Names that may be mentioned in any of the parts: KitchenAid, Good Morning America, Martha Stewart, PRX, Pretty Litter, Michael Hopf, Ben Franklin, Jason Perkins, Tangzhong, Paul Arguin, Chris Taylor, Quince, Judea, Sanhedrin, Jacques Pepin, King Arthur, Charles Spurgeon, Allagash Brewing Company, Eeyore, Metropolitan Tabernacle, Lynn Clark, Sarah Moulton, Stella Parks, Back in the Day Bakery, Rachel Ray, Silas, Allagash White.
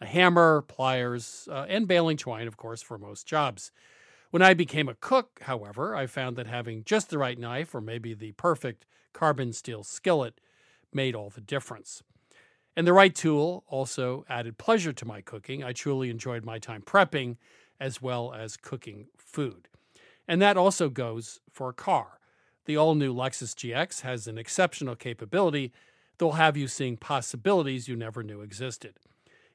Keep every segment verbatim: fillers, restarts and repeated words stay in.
A hammer, pliers, uh, and baling twine, of course, for most jobs. When I became a cook, however, I found that having just the right knife or maybe the perfect carbon steel skillet made all the difference. And the right tool also added pleasure to my cooking. I truly enjoyed my time prepping as well as cooking food. And that also goes for a car. The all-new Lexus G X has an exceptional capability that will have you seeing possibilities you never knew existed.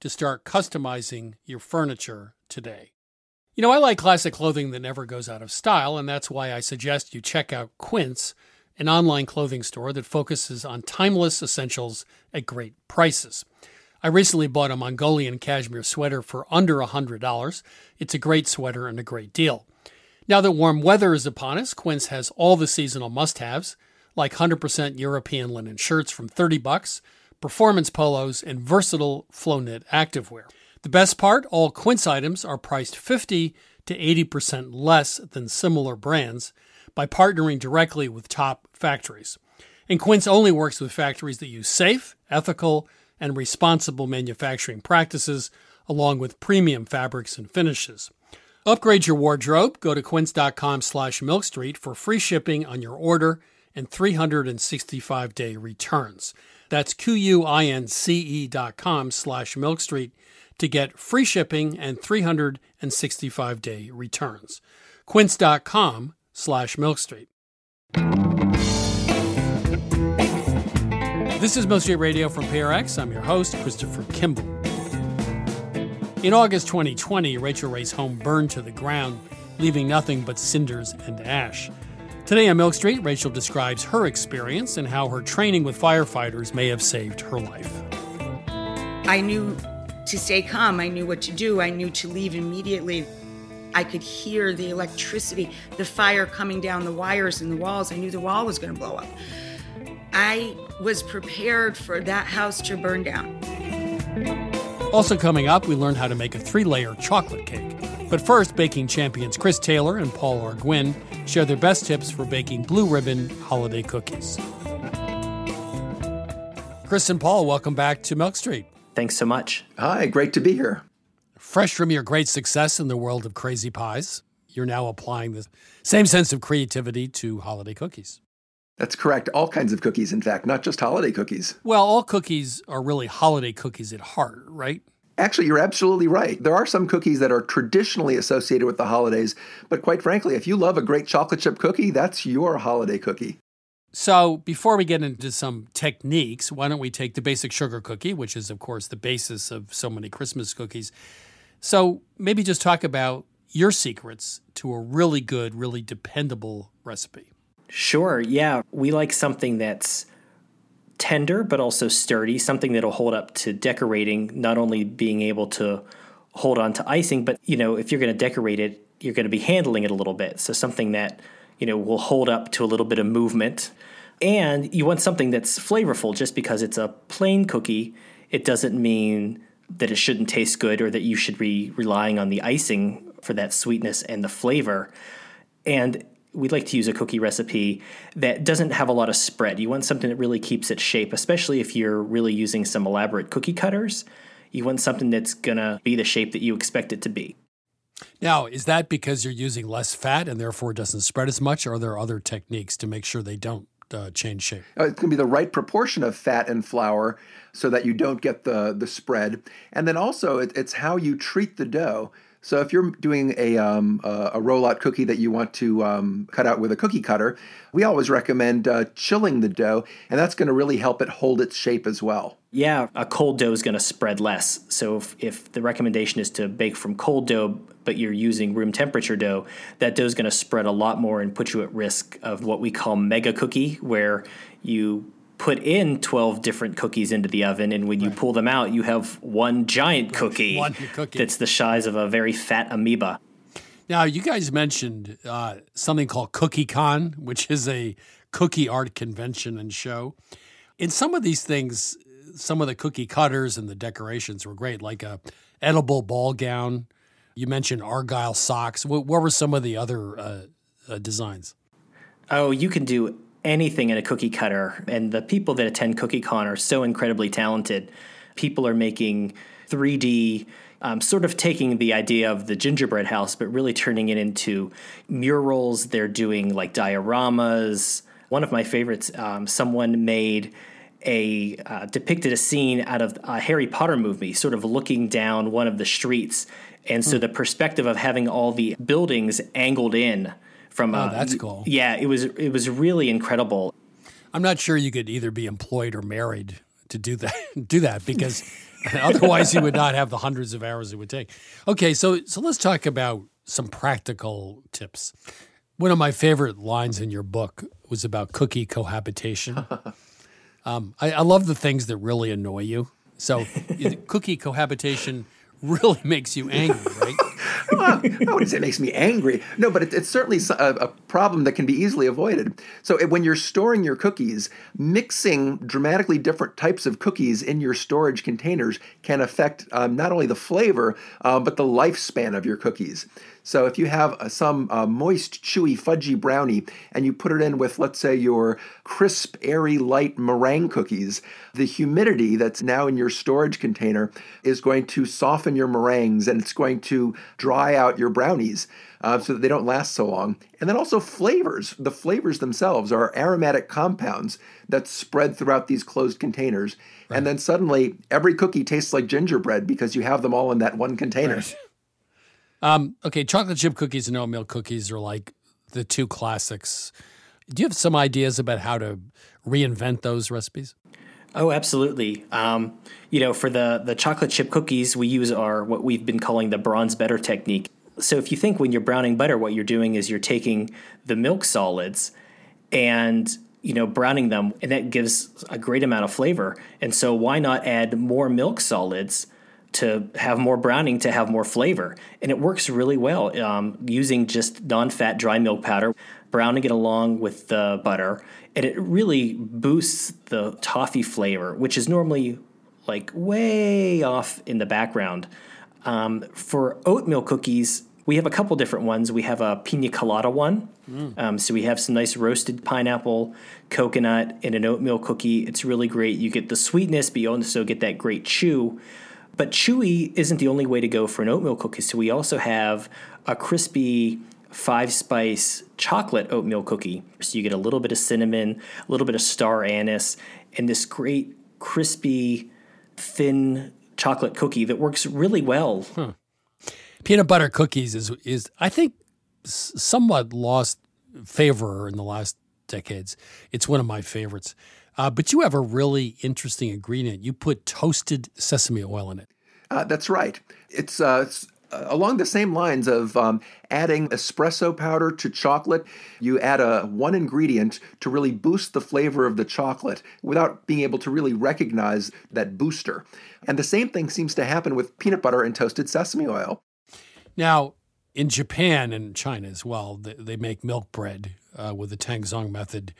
to start customizing your furniture today. You know, I like classic clothing that never goes out of style, and that's why I suggest you check out Quince, an online clothing store that focuses on timeless essentials at great prices. I recently bought a Mongolian cashmere sweater for under one hundred dollars. It's a great sweater and a great deal. Now that warm weather is upon us, Quince has all the seasonal must-haves, like one hundred percent European linen shirts from thirty bucks, performance polos, and versatile flow-knit activewear. The best part, all Quince items are priced fifty to eighty percent less than similar brands by partnering directly with top factories. And Quince only works with factories that use safe, ethical, and responsible manufacturing practices, along with premium fabrics and finishes. Upgrade your wardrobe. Go to quince dot com slash Milk Street for free shipping on your order and three hundred sixty-five day returns. That's Q-U-I-N-C-E dot com slash Milk Street to get free shipping and three hundred sixty-five day returns. Quince dot com slash Milk Street. This is Milk Street Radio from P R X. I'm your host, Christopher Kimball. In August twenty twenty, Rachel Ray's home burned to the ground, leaving nothing but cinders and ash. Today on Milk Street, Rachel describes her experience and how her training with firefighters may have saved her life. I knew to stay calm. I knew what to do. I knew to leave immediately. I could hear the electricity, the fire coming down the wires and the walls. I knew the wall was going to blow up. I was prepared for that house to burn down. Also coming up, we learn how to make a three-layer chocolate cake. But first, baking champions Chris Taylor and Paul Arguin share their best tips for baking blue ribbon holiday cookies. Chris and Paul, welcome back to Milk Street. Thanks so much. Hi, great to be here. Fresh from your great success in the world of crazy pies, you're now applying the same sense of creativity to holiday cookies. That's correct. All kinds of cookies, in fact, not just holiday cookies. Well, all cookies are really holiday cookies at heart, right? Actually, you're absolutely right. There are some cookies that are traditionally associated with the holidays, but quite frankly, if you love a great chocolate chip cookie, that's your holiday cookie. So before we get into some techniques, why don't we take the basic sugar cookie, which is, of course, the basis of so many Christmas cookies. So maybe just talk about your secrets to a really good, really dependable recipe. Sure, yeah. We like something that's tender but also sturdy, something that'll hold up to decorating, not only being able to hold on to icing, but, you know, if you're going to decorate it, you're going to be handling it a little bit. So something that, you know, will hold up to a little bit of movement. And you want something that's flavorful. Just because it's a plain cookie, it doesn't mean that it shouldn't taste good or that you should be relying on the icing for that sweetness and the flavor. And we'd like to use a cookie recipe that doesn't have a lot of spread. You want something that really keeps its shape, especially if you're really using some elaborate cookie cutters. You want something that's going to be the shape that you expect it to be. Now, is that because you're using less fat and therefore doesn't spread as much, or are there other techniques to make sure they don't uh, change shape? Uh, it's going to be the right proportion of fat and flour so that you don't get the, the spread. And then also, it, it's how you treat the dough. So if you're doing a um, a, a roll-out cookie that you want to um, cut out with a cookie cutter, we always recommend uh, chilling the dough, and that's going to really help it hold its shape as well. Yeah, a cold dough is going to spread less. So if, if the recommendation is to bake from cold dough, but you're using room temperature dough, that dough is going to spread a lot more and put you at risk of what we call mega cookie, where you put in twelve different cookies into the oven, and when you pull them out, you have one giant cookie, one cookie that's the size of a very fat amoeba. Now, you guys mentioned uh, something called CookieCon, which is a cookie art convention and show. In some of these things, some of the cookie cutters and the decorations were great, like a edible ball gown. You mentioned Argyle socks. What, what were some of the other uh, uh, designs? Oh, you can do anything in a cookie cutter. And the people that attend CookieCon are so incredibly talented. People are making three D, um, sort of taking the idea of the gingerbread house, but really turning it into murals. They're doing like dioramas. One of my favorites, um, someone made a uh, depicted a scene out of a Harry Potter movie, sort of looking down one of the streets. And so mm. the perspective of having all the buildings angled in From oh, a, that's cool. Yeah, it was it was really incredible. I'm not sure you could either be employed or married to do that do that because otherwise you would not have the hundreds of hours it would take. Okay, so so let's talk about some practical tips. One of my favorite lines in your book was about cookie cohabitation. um, I, I love the things that really annoy you. So cookie cohabitation really makes you angry, right? Well, I wouldn't say it makes me angry. No, but it, it's certainly a, a problem that can be easily avoided. So it, when you're storing your cookies, mixing dramatically different types of cookies in your storage containers can affect um, not only the flavor, uh, but the lifespan of your cookies. So if you have uh, some uh, moist, chewy, fudgy brownie and you put it in with, let's say, your crisp, airy, light meringue cookies, the humidity that's now in your storage container is going to soften your meringues and it's going to dry out your brownies uh, so that they don't last so long. And then also flavors. The flavors themselves are aromatic compounds that spread throughout these closed containers. Right. And then suddenly every cookie tastes like gingerbread because you have them all in that one container. Right. Um, okay, chocolate chip cookies and oatmeal cookies are like the two classics. Do you have some ideas about how to reinvent those recipes? Oh, absolutely. Um, you know, for the, the chocolate chip cookies, we use our what we've been calling the bronze butter technique. So if you think when you're browning butter, what you're doing is you're taking the milk solids and, you know, browning them, and that gives a great amount of flavor. And so why not add more milk solids to have more browning, to have more flavor? And it works really well um, using just non-fat dry milk powder, browning it along with the butter, and it really boosts the toffee flavor, which is normally like way off in the background. Um, for oatmeal cookies, we have a couple different ones. We have a pina colada one. Mm. Um, so we have some nice roasted pineapple, coconut, and an oatmeal cookie. It's really great. You get the sweetness, but you also get that great chew. But chewy isn't the only way to go for an oatmeal cookie. So we also have a crispy five-spice chocolate oatmeal cookie. So you get a little bit of cinnamon, a little bit of star anise, and this great crispy, thin chocolate cookie that works really well. Huh. Peanut butter cookies is, is I think, somewhat lost favor in the last decades. It's one of my favorites. Uh, but you have a really interesting ingredient. You put toasted sesame oil in it. Uh, that's right. It's, uh, it's along the same lines of um, adding espresso powder to chocolate. You add a one ingredient to really boost the flavor of the chocolate without being able to really recognize that booster. And the same thing seems to happen with peanut butter and toasted sesame oil. Now, in Japan and China as well, they make milk bread uh, with the Tangzhong method.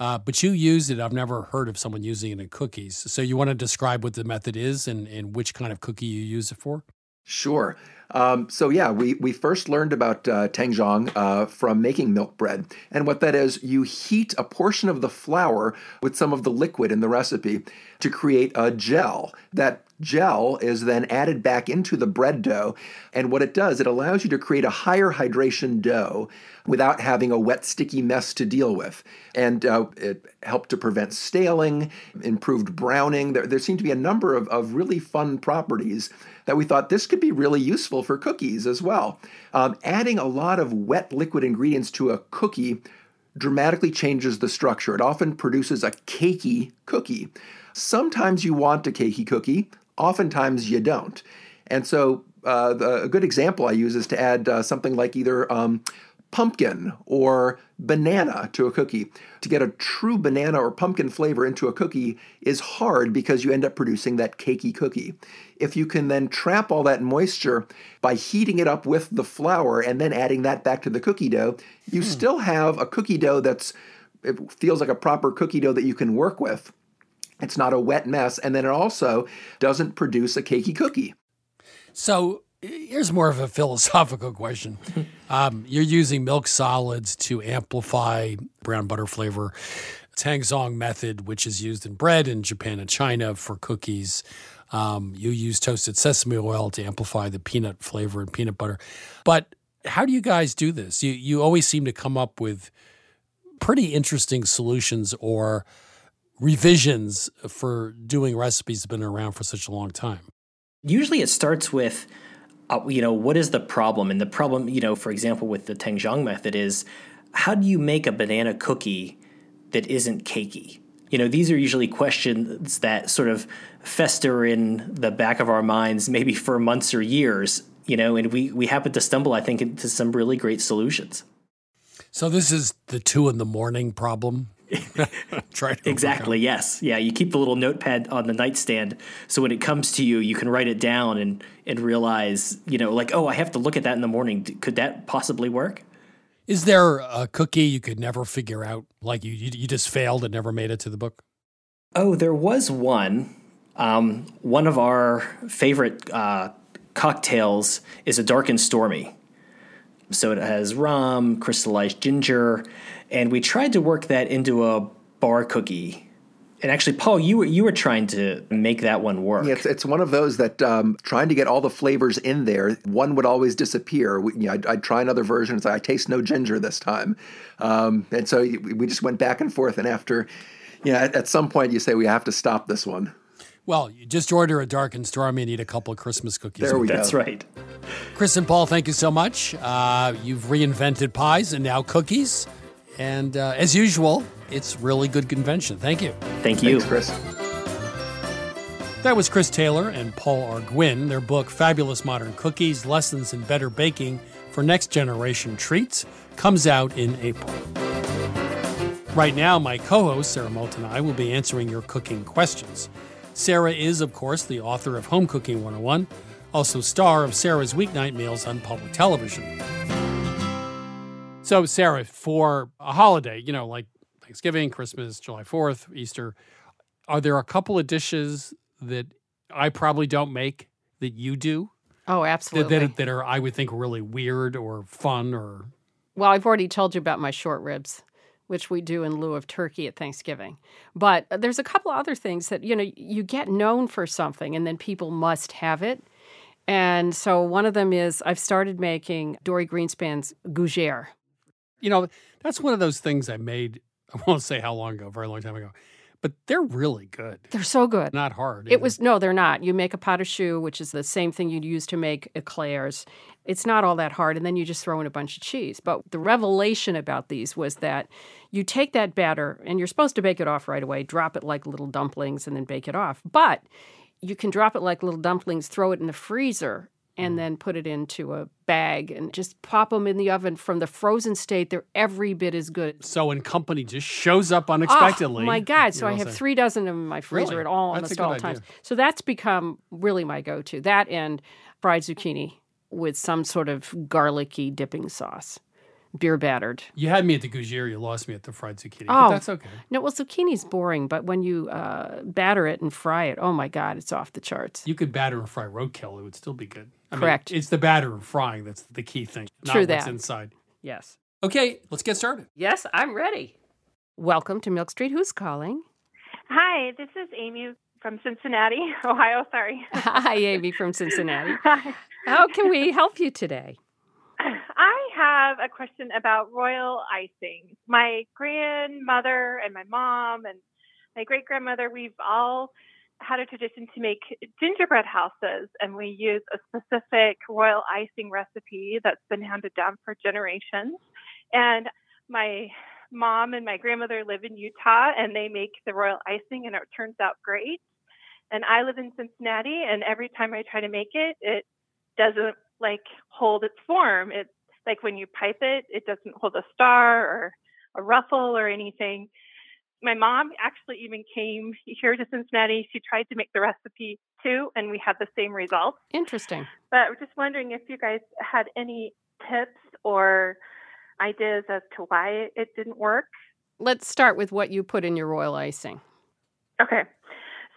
Uh, but you used it. I've never heard of someone using it in cookies. So you want to describe what the method is and, and which kind of cookie you use it for? Sure. Um, so yeah, we, we first learned about uh, Tangzhong uh, from making milk bread. And what that is, you heat a portion of the flour with some of the liquid in the recipe to create a gel. That gel is then added back into the bread dough. And what it does, it allows you to create a higher hydration dough without having a wet, sticky mess to deal with. And uh, it helped to prevent staling, improved browning. There, there seemed to be a number of, of really fun properties that we thought this could be really useful for cookies as well. Um, adding a lot of wet liquid ingredients to a cookie dramatically changes the structure. It often produces a cakey cookie. Sometimes you want a cakey cookie, oftentimes you don't. And so uh, the, a good example I use is to add uh, something like either um, pumpkin or banana to a cookie. To get a true banana or pumpkin flavor into a cookie is hard because you end up producing that cakey cookie. If you can then trap all that moisture by heating it up with the flour and then adding that back to the cookie dough, you hmm. still have a cookie dough that's, it feels like a proper cookie dough that you can work with. It's not a wet mess. And then it also doesn't produce a cakey cookie. So here's more of a philosophical question. Um, you're using milk solids to amplify brown butter flavor. Tangzhong method, which is used in bread in Japan and China for cookies. Um, you use toasted sesame oil to amplify the peanut flavor and peanut butter. But how do you guys do this? You, you always seem to come up with pretty interesting solutions or revisions for doing recipes that have been around for such a long time. Usually it starts with Uh, you know, what is the problem? And the problem, you know, for example, with the Tangzhong method is how do you make a banana cookie that isn't cakey? You know, these are usually questions that sort of fester in the back of our minds maybe for months or years, you know, and we, we happen to stumble, I think, into some really great solutions. So this is the two in the morning problem? Try to exactly, yes. Yeah, you keep the little notepad on the nightstand so when it comes to you, you can write it down and, and realize, you know, like, oh, I have to look at that in the morning. Could that possibly work? Is there a cookie you could never figure out? Like you, you, you just failed and never made it to the book? Oh, there was one. Um, one of our favorite uh, cocktails is a dark and stormy. So it has rum, crystallized ginger, and we tried to work that into a bar cookie. And actually, Paul, you were you were trying to make that one work. Yeah, it's, it's one of those that um, trying to get all the flavors in there, one would always disappear. We, you know, I'd, I'd try another version. It's like, I taste no ginger this time. Um, and so we just went back and forth. And after, you know, at, at some point you say, we have to stop this one. Well, you just order a dark and stormy and eat a couple of Christmas cookies. There we go. That's right. Chris and Paul, thank you so much. Uh, you've reinvented pies and now cookies. And uh, as usual, it's really good convention. Thank you. Thank you. Thanks, Chris. That was Chris Taylor and Paul Arguin. Their book, Fabulous Modern Cookies, Lessons in Better Baking for Next Generation Treats, comes out in April. Right now, my co-host, Sarah Moulton, and I will be answering your cooking questions. Sarah is, of course, the author of Home Cooking one oh one, also star of Sarah's Weeknight Meals on public television. So, Sarah, for a holiday, you know, like Thanksgiving, Christmas, July fourth, Easter, are there a couple of dishes that I probably don't make that you do? Oh, absolutely. That, that, that are, I would think, really weird or fun or... Well, I've already told you about my short ribs, which we do in lieu of turkey at Thanksgiving. But there's a couple other things that, you know, you get known for something and then people must have it. And so one of them is I've started making Dory Greenspan's gougere. You know, that's one of those things I made, I won't say how long ago, a very long time ago, But they're really good. They're so good. Not hard. It was no, they're not. You make a pot au choux, which is the same thing you'd use to make eclairs. It's not all that hard, and then you just throw in a bunch of cheese. But the revelation about these was that you take that batter, and you're supposed to bake it off right away, drop it like little dumplings, and then bake it off. But you can drop it like little dumplings, throw it in the freezer, and then put it into a bag and just pop them in the oven from the frozen state. They're every bit as good. So when company just shows up unexpectedly. Oh, my God. So I have saying. three dozen of them in my freezer really? at all, almost all idea. times. So that's become really my go-to. That and fried zucchini with some sort of garlicky dipping sauce. Beer battered. You had me at the gougere. You lost me at the fried zucchini. Oh, but that's okay. No, well, zucchini's boring, but when you uh, batter it and fry it, oh my God, it's off the charts. You could batter and fry roadkill. It would still be good. I Correct. Mean, it's the batter and frying that's the key thing, True not that. what's inside. Yes. Okay, let's get started. Yes, I'm ready. Welcome to Milk Street. Who's calling? Hi, this is Amy from Cincinnati, Ohio. Sorry. Hi, Amy from Cincinnati. Hi. How can we help you today? I have a question about royal icing. My grandmother and my mom and my great-grandmother, we've all had a tradition to make gingerbread houses, and we use a specific royal icing recipe that's been handed down for generations. And my mom and my grandmother live in Utah, and they make the royal icing, and it turns out great. And I live in Cincinnati, and every time I try to make it, it doesn't like hold its form. It's like when you pipe it, it doesn't hold a star or a ruffle or anything. My mom actually even came here to Cincinnati. She tried to make the recipe too, and we had the same results. Interesting. But I was just wondering if you guys had any tips or ideas as to why it didn't work. Let's start with what you put in your royal icing. Okay.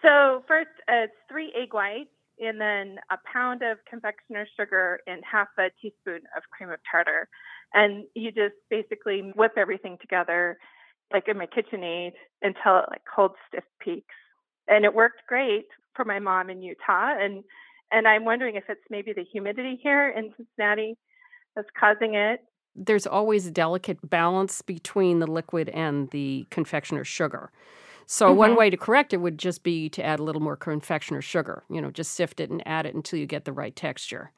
So first, uh, it's three egg whites, and then a pound of confectioner's sugar and half a teaspoon of cream of tartar. And you just basically whip everything together, like in my KitchenAid, until it like holds stiff peaks. And it worked great for my mom in Utah. And, and I'm wondering if it's maybe the humidity here in Cincinnati that's causing it. There's always a delicate balance between the liquid and the confectioner's sugar. So mm-hmm. one way to correct it would just be to add a little more confectioner's sugar. You know, just sift it and add it until you get the right texture.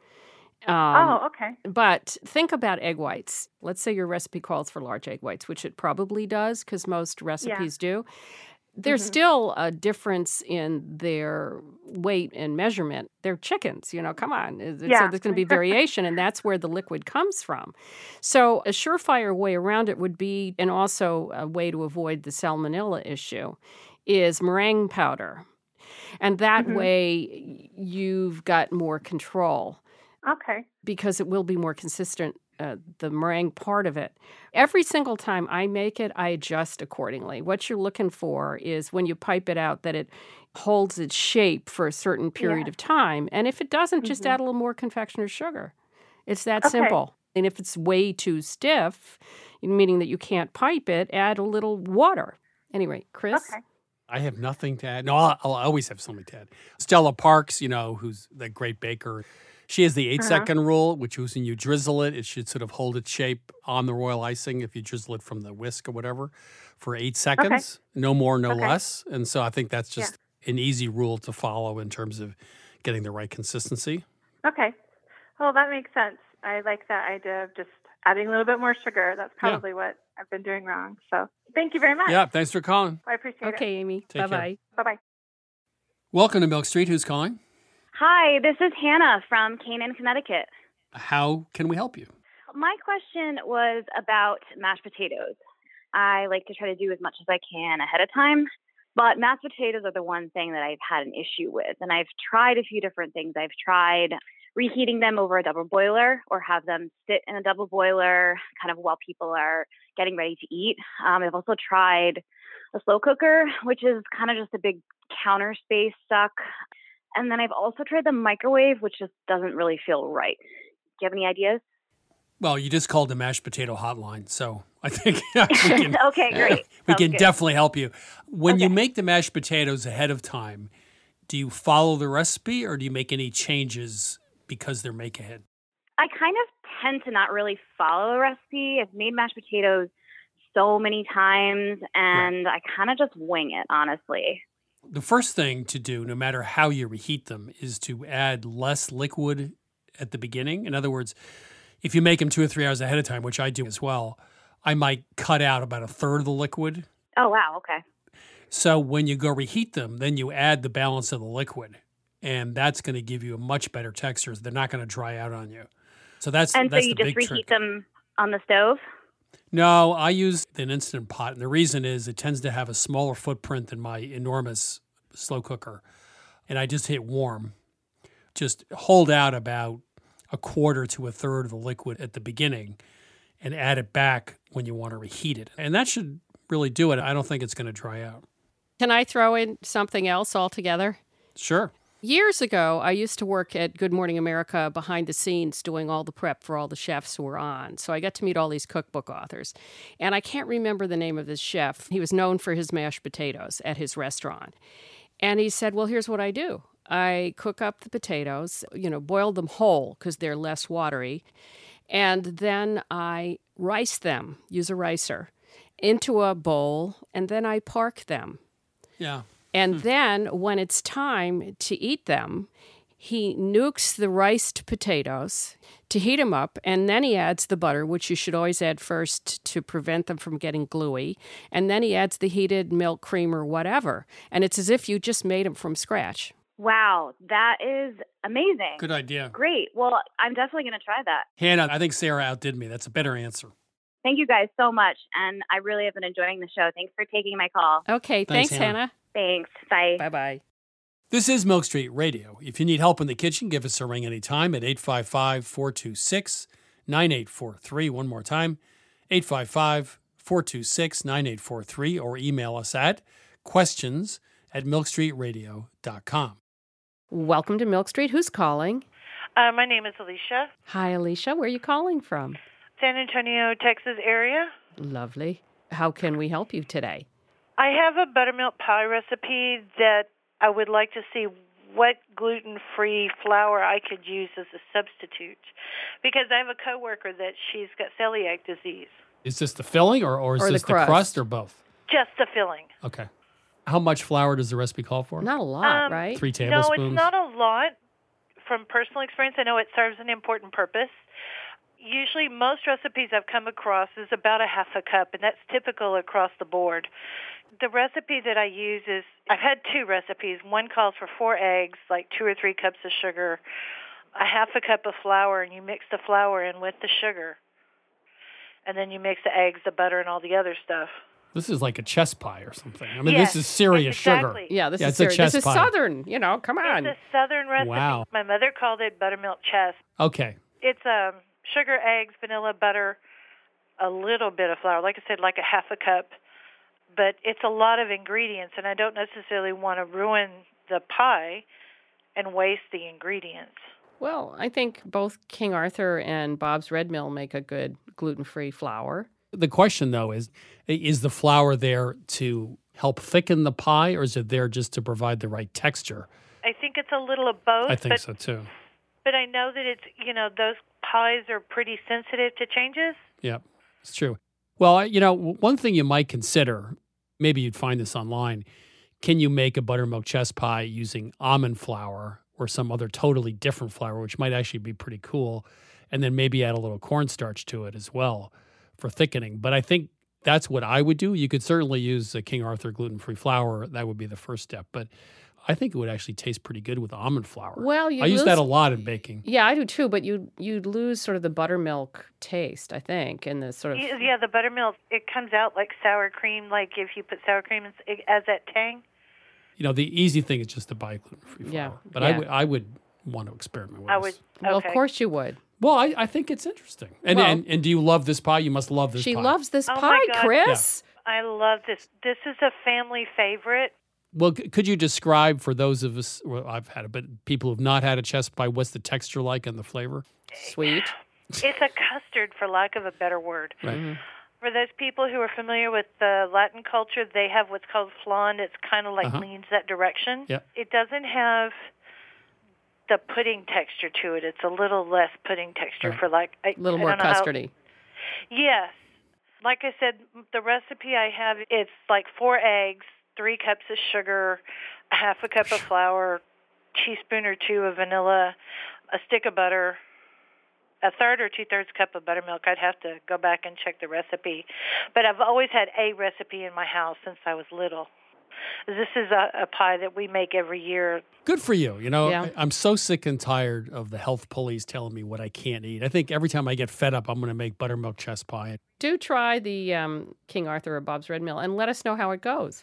Um, oh, okay. But think about egg whites. Let's say your recipe calls for large egg whites, which it probably does because most recipes yeah. do. There's mm-hmm. still a difference in their weight and measurement. They're chickens, you know, come on. Yeah. So there's going to be variation, and that's where the liquid comes from. So a surefire way around it would be, and also a way to avoid the salmonella issue, is meringue powder. And that mm-hmm. way you've got more control. Okay. Because it will be more consistent. Uh, the meringue part of it. Every single time I make it, I adjust accordingly. What you're looking for is when you pipe it out that it holds its shape for a certain period yeah. of time. And if it doesn't, mm-hmm. just add a little more confectioner's sugar. It's that okay. simple. And if it's way too stiff, meaning that you can't pipe it, add a little water. Anyway, Chris? Okay. I have nothing to add. No, I'll, I'll always have something to add. Stella Parks, you know, who's the great baker. She has the eight-second uh-huh. rule, which is when you drizzle it, it should sort of hold its shape on the royal icing if you drizzle it from the whisk or whatever for eight seconds, okay. no more, no okay. less. And so I think that's just yeah. an easy rule to follow in terms of getting the right consistency. Okay. Well, that makes sense. I like that idea of just adding a little bit more sugar. That's probably yeah. what I've been doing wrong. So thank you very much. Yeah, thanks for calling. I appreciate okay, it. Okay, Amy. Take Bye-bye. Care. Bye-bye. Welcome to Milk Street. Who's calling? Hi, this is Hannah from Canaan, Connecticut. How can we help you? My question was about mashed potatoes. I like to try to do as much as I can ahead of time, but mashed potatoes are the one thing that I've had an issue with, and I've tried a few different things. I've tried reheating them over a double boiler or have them sit in a double boiler kind of while people are getting ready to eat. Um, I've also tried a slow cooker, which is kind of just a big counter space suck. And then I've also tried the microwave, which just doesn't really feel right. Do you have any ideas? Well, you just called the mashed potato hotline, so I think we can, okay, great. we can definitely help you. When okay. you make the mashed potatoes ahead of time, do you follow the recipe or do you make any changes because they're make-ahead? I kind of tend to not really follow a recipe. I've made mashed potatoes so many times, and right. I kind of just wing it, honestly. The first thing to do, no matter how you reheat them, is to add less liquid at the beginning. In other words, if you make them two or three hours ahead of time, which I do as well, I might cut out about a third of the liquid. Oh, wow. Okay. So when you go reheat them, then you add the balance of the liquid, and that's going to give you a much better texture. They're not going to dry out on you. So that's and that's so you the just big reheat trick. Them on the stove? No, I use an Instant Pot, and the reason is it tends to have a smaller footprint than my enormous slow cooker, and I just hit warm. Just hold out about a quarter to a third of the liquid at the beginning and add it back when you want to reheat it, and that should really do it. I don't think it's going to dry out. Can I throw in something else altogether? Sure. Years ago, I used to work at Good Morning America behind the scenes doing all the prep for all the chefs who were on. So I got to meet all these cookbook authors. And I can't remember the name of this chef. He was known for his mashed potatoes at his restaurant. And he said, well, here's what I do. I cook up the potatoes, you know, boil them whole because they're less watery. And then I rice them, use a ricer, into a bowl, and then I park them. Yeah. And then when it's time to eat them, he nukes the riced potatoes to heat them up, and then he adds the butter, which you should always add first to prevent them from getting gluey, and then he adds the heated milk, cream, or whatever. And it's as if you just made them from scratch. Wow, that is amazing. Good idea. Great. Well, I'm definitely going to try that. Hannah, I think Sarah outdid me. That's a better answer. Thank you guys so much, and I really have been enjoying the show. Thanks for taking my call. Okay, thanks, thanks Hannah. Hannah. Thanks. Bye. Bye-bye. This is Milk Street Radio. If you need help in the kitchen, give us a ring anytime at eight five five, four two six, nine eight four three. One more time, eight five five, four two six, nine eight four three, or email us at questions at milk street radio dot com. Welcome to Milk Street. Who's calling? Uh, my name is Alicia. Hi, Alicia. Where are you calling from? San Antonio, Texas area. Lovely. How can we help you today? I have a buttermilk pie recipe that I would like to see what gluten-free flour I could use as a substitute, because I have a coworker that she's got celiac disease. Is this the filling or, or is or this the crust. the crust or both? Just the filling. Okay. How much flour does the recipe call for? Not a lot, um, right? Three tablespoons? No, it's not a lot. From personal experience, I know it serves an important purpose. Usually most recipes I've come across is about a half a cup, and that's typical across the board. The recipe that I use is, I've had two recipes. One calls for four eggs, like two or three cups of sugar, a half a cup of flour, and you mix the flour in with the sugar. And then you mix the eggs, the butter, and all the other stuff. This is like a chess pie or something. I mean, yes, this is serious exactly. sugar. Yeah, this yeah, is serious. This is pie. Southern, you know, come on. It's a Southern recipe. Wow. My mother called it buttermilk chess. Okay. It's a... Um, sugar, eggs, vanilla, butter, a little bit of flour. Like I said, like a half a cup. But it's a lot of ingredients, and I don't necessarily want to ruin the pie and waste the ingredients. Well, I think both King Arthur and Bob's Red Mill make a good gluten-free flour. The question, though, is, is the flour there to help thicken the pie, or is it there just to provide the right texture? I think it's a little of both. I think but, so, too. But I know that it's, you know, those pies are pretty sensitive to changes. Yeah, it's true. Well, you know, one thing you might consider, maybe you'd find this online, can you make a buttermilk chess pie using almond flour or some other totally different flour, which might actually be pretty cool, and then maybe add a little cornstarch to it as well for thickening. But I think that's what I would do. You could certainly use the King Arthur gluten-free flour. That would be the first step. But I think it would actually taste pretty good with almond flour. Well, you I use lose, that a lot in baking. Yeah, I do too, but you you lose sort of the buttermilk taste, I think, and the sort of... Yeah, the buttermilk, it comes out like sour cream, like if you put sour cream, it adds that tang. You know, the easy thing is just to buy gluten-free flour. Yeah, but yeah. I, would, I would want to experiment with I would, this. Okay. Well, of course you would. Well, I, I think it's interesting. And, well, and and do you love this pie? You must love this she pie. She loves this oh pie, Chris. Yeah. I love this. This is a family favorite. Well, could you describe for those of us, well, I've had it, but people who've not had a chess pie, what's the texture like and the flavor? Sweet. It's a custard, for lack of a better word. Right. Mm-hmm. For those people who are familiar with the Latin culture, they have what's called flan. It's kind of like uh-huh. leans that direction. Yep. It doesn't have the pudding texture to it. It's a little less pudding texture right. for like... A little I, more I don't know custardy. How, yes. Like I said, the recipe I have, it's like four eggs, three cups of sugar, half a cup of flour, teaspoon or two of vanilla, a stick of butter, a third or two-thirds cup of buttermilk. I'd have to go back and check the recipe. But I've always had a recipe in my house since I was little. This is a, a pie that we make every year. Good for you. You know, yeah. I, I'm so sick and tired of the health pulleys telling me what I can't eat. I think every time I get fed up, I'm going to make buttermilk chess pie. Do try the um, King Arthur or Bob's Red Mill and let us know how it goes.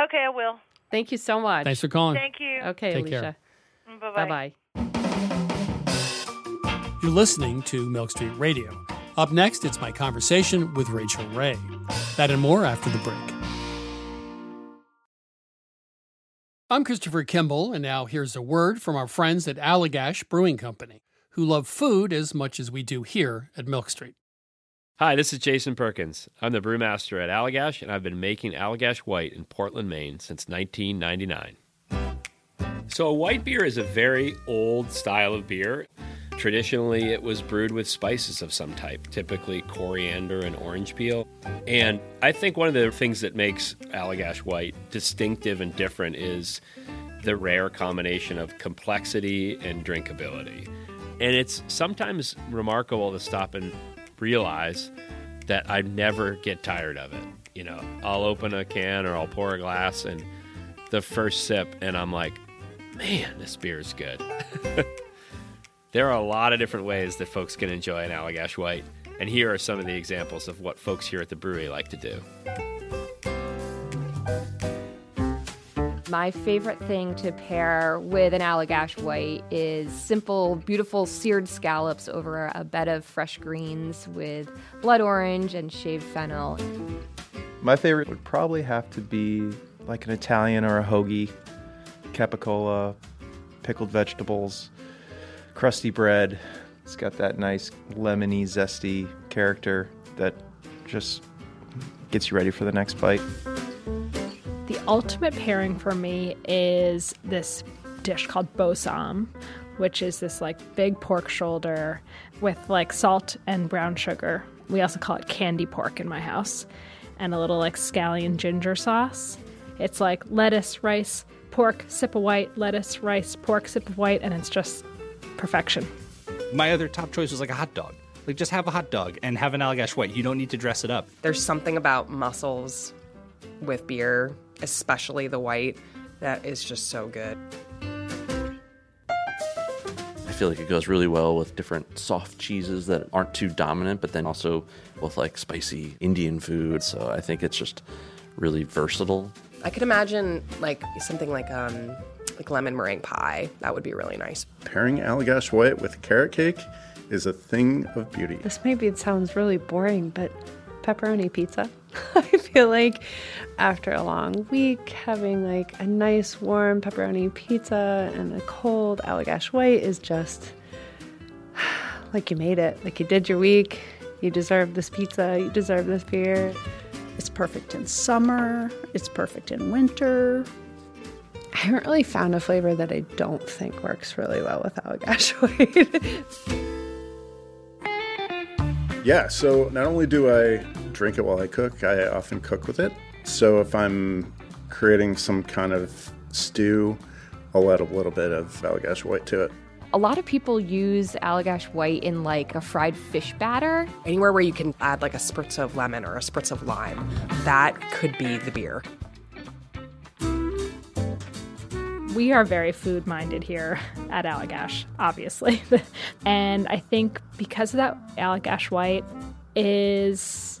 Okay, I will. Thank you so much. Thanks for calling. Thank you. Okay, Take Alicia. Care. Bye-bye. Bye-bye. You're listening to Milk Street Radio. Up next, it's my conversation with Rachel Ray. That and more after the break. I'm Christopher Kimball, and now here's a word from our friends at Allagash Brewing Company, who love food as much as we do here at Milk Street. Hi, this is Jason Perkins. I'm the brewmaster at Allagash, and I've been making Allagash White in Portland, Maine since nineteen ninety-nine. So a white beer is a very old style of beer. Traditionally, it was brewed with spices of some type, typically coriander and orange peel. And I think one of the things that makes Allagash White distinctive and different is the rare combination of complexity and drinkability. And it's sometimes remarkable to stop and realize that I never get tired of it. You know, I'll open a can or I'll pour a glass and the first sip and I'm like, man, this beer is good. There are a lot of different ways that folks can enjoy an Allagash White, and here are some of the examples of what folks here at the brewery like to do. My favorite thing to pair with an Allagash White is simple, beautiful seared scallops over a bed of fresh greens with blood orange and shaved fennel. My favorite would probably have to be like an Italian or a hoagie, capicola, pickled vegetables, crusty bread. It's got that nice lemony, zesty character that just gets you ready for the next bite. The ultimate pairing for me is this dish called bossam, which is this like big pork shoulder with like salt and brown sugar. We also call it candy pork in my house, and a little like scallion ginger sauce. It's like lettuce, rice, pork, sip of white, lettuce, rice, pork, sip of white, and it's just perfection. My other top choice was like a hot dog. Like just have a hot dog and have an Allagash White. You don't need to dress it up. There's something about mussels with beer, especially the white, that is just so good. I feel like it goes really well with different soft cheeses that aren't too dominant, but then also with like spicy Indian food. So I think it's just really versatile. I could imagine like something like um like lemon meringue pie. That would be really nice. Pairing Allagash White with carrot cake is a thing of beauty. This maybe it sounds really boring, but pepperoni pizza. I feel like after a long week, having like a nice warm pepperoni pizza and a cold Allagash White is just like you made it, like you did your week. You deserve this pizza, you deserve this beer. It's perfect in summer, it's perfect in winter. I haven't really found a flavor that I don't think works really well with Allagash White. Yeah, so not only do I drink it while I cook, I often cook with it. So if I'm creating some kind of stew, I'll add a little bit of Allagash White to it. A lot of people use Allagash White in like a fried fish batter. Anywhere where you can add like a spritz of lemon or a spritz of lime, that could be the beer. We are very food-minded here at Allagash, obviously. And I think because of that, Allagash White is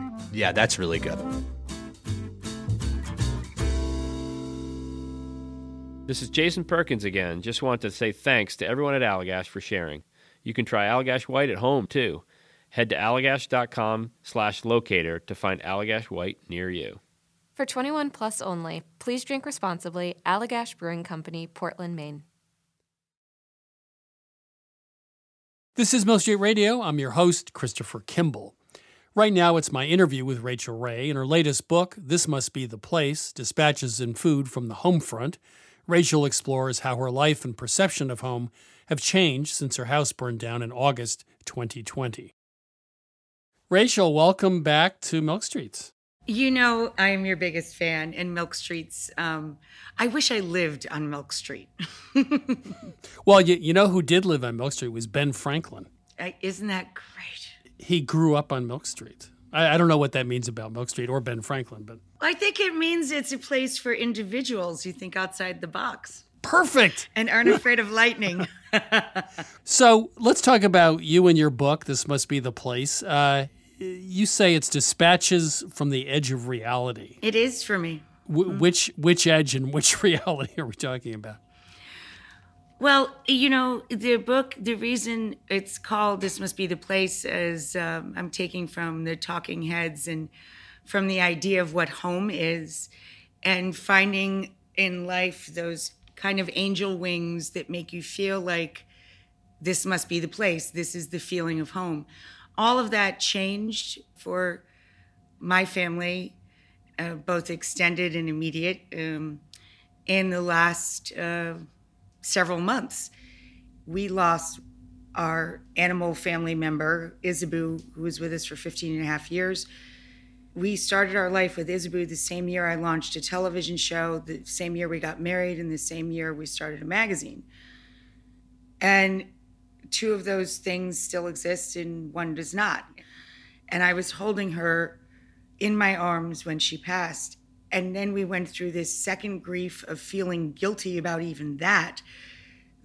yeah, that's really good. This is Jason Perkins again. Just want to say thanks to everyone at Allagash for sharing. You can try Allagash White at home, too. Head to allagash.com slash locator to find Allagash White near you. For twenty-one plus only, please drink responsibly. Allagash Brewing Company, Portland, Maine. This is Milk Street Radio. I'm your host, Christopher Kimball. Right now, it's my interview with Rachel Ray. In her latest book, This Must Be the Place, Dispatches and Food from the Home Front, Rachel explores how her life and perception of home have changed since her house burned down in August twenty twenty. Rachel, welcome back to Milk Streets. You know, I am your biggest fan, and Milk Street's, um, I wish I lived on Milk Street. Well, you, you know who did live on Milk Street was Ben Franklin. I, isn't that great? He grew up on Milk Street. I, I don't know what that means about Milk Street or Ben Franklin, but... I think it means it's a place for individuals who think outside the box. Perfect. And aren't afraid of lightning. So let's talk about you and your book, This Must Be the Place. Uh You say it's dispatches from the edge of reality. It is for me. W- which which edge and which reality are we talking about? Well, you know, the book, the reason it's called This Must Be the Place is um, I'm taking from the Talking Heads and from the idea of what home is and finding in life those kind of angel wings that make you feel like this must be the place. This is the feeling of home. All of that changed for my family, uh, both extended and immediate, um, in the last uh, several months. We lost our animal family member, Isabu, who was with us for fifteen and a half years. We started our life with Isabu the same year I launched a television show, the same year we got married, and the same year we started a magazine. And two of those things still exist and one does not. And I was holding her in my arms when she passed. And then we went through this second grief of feeling guilty about even that,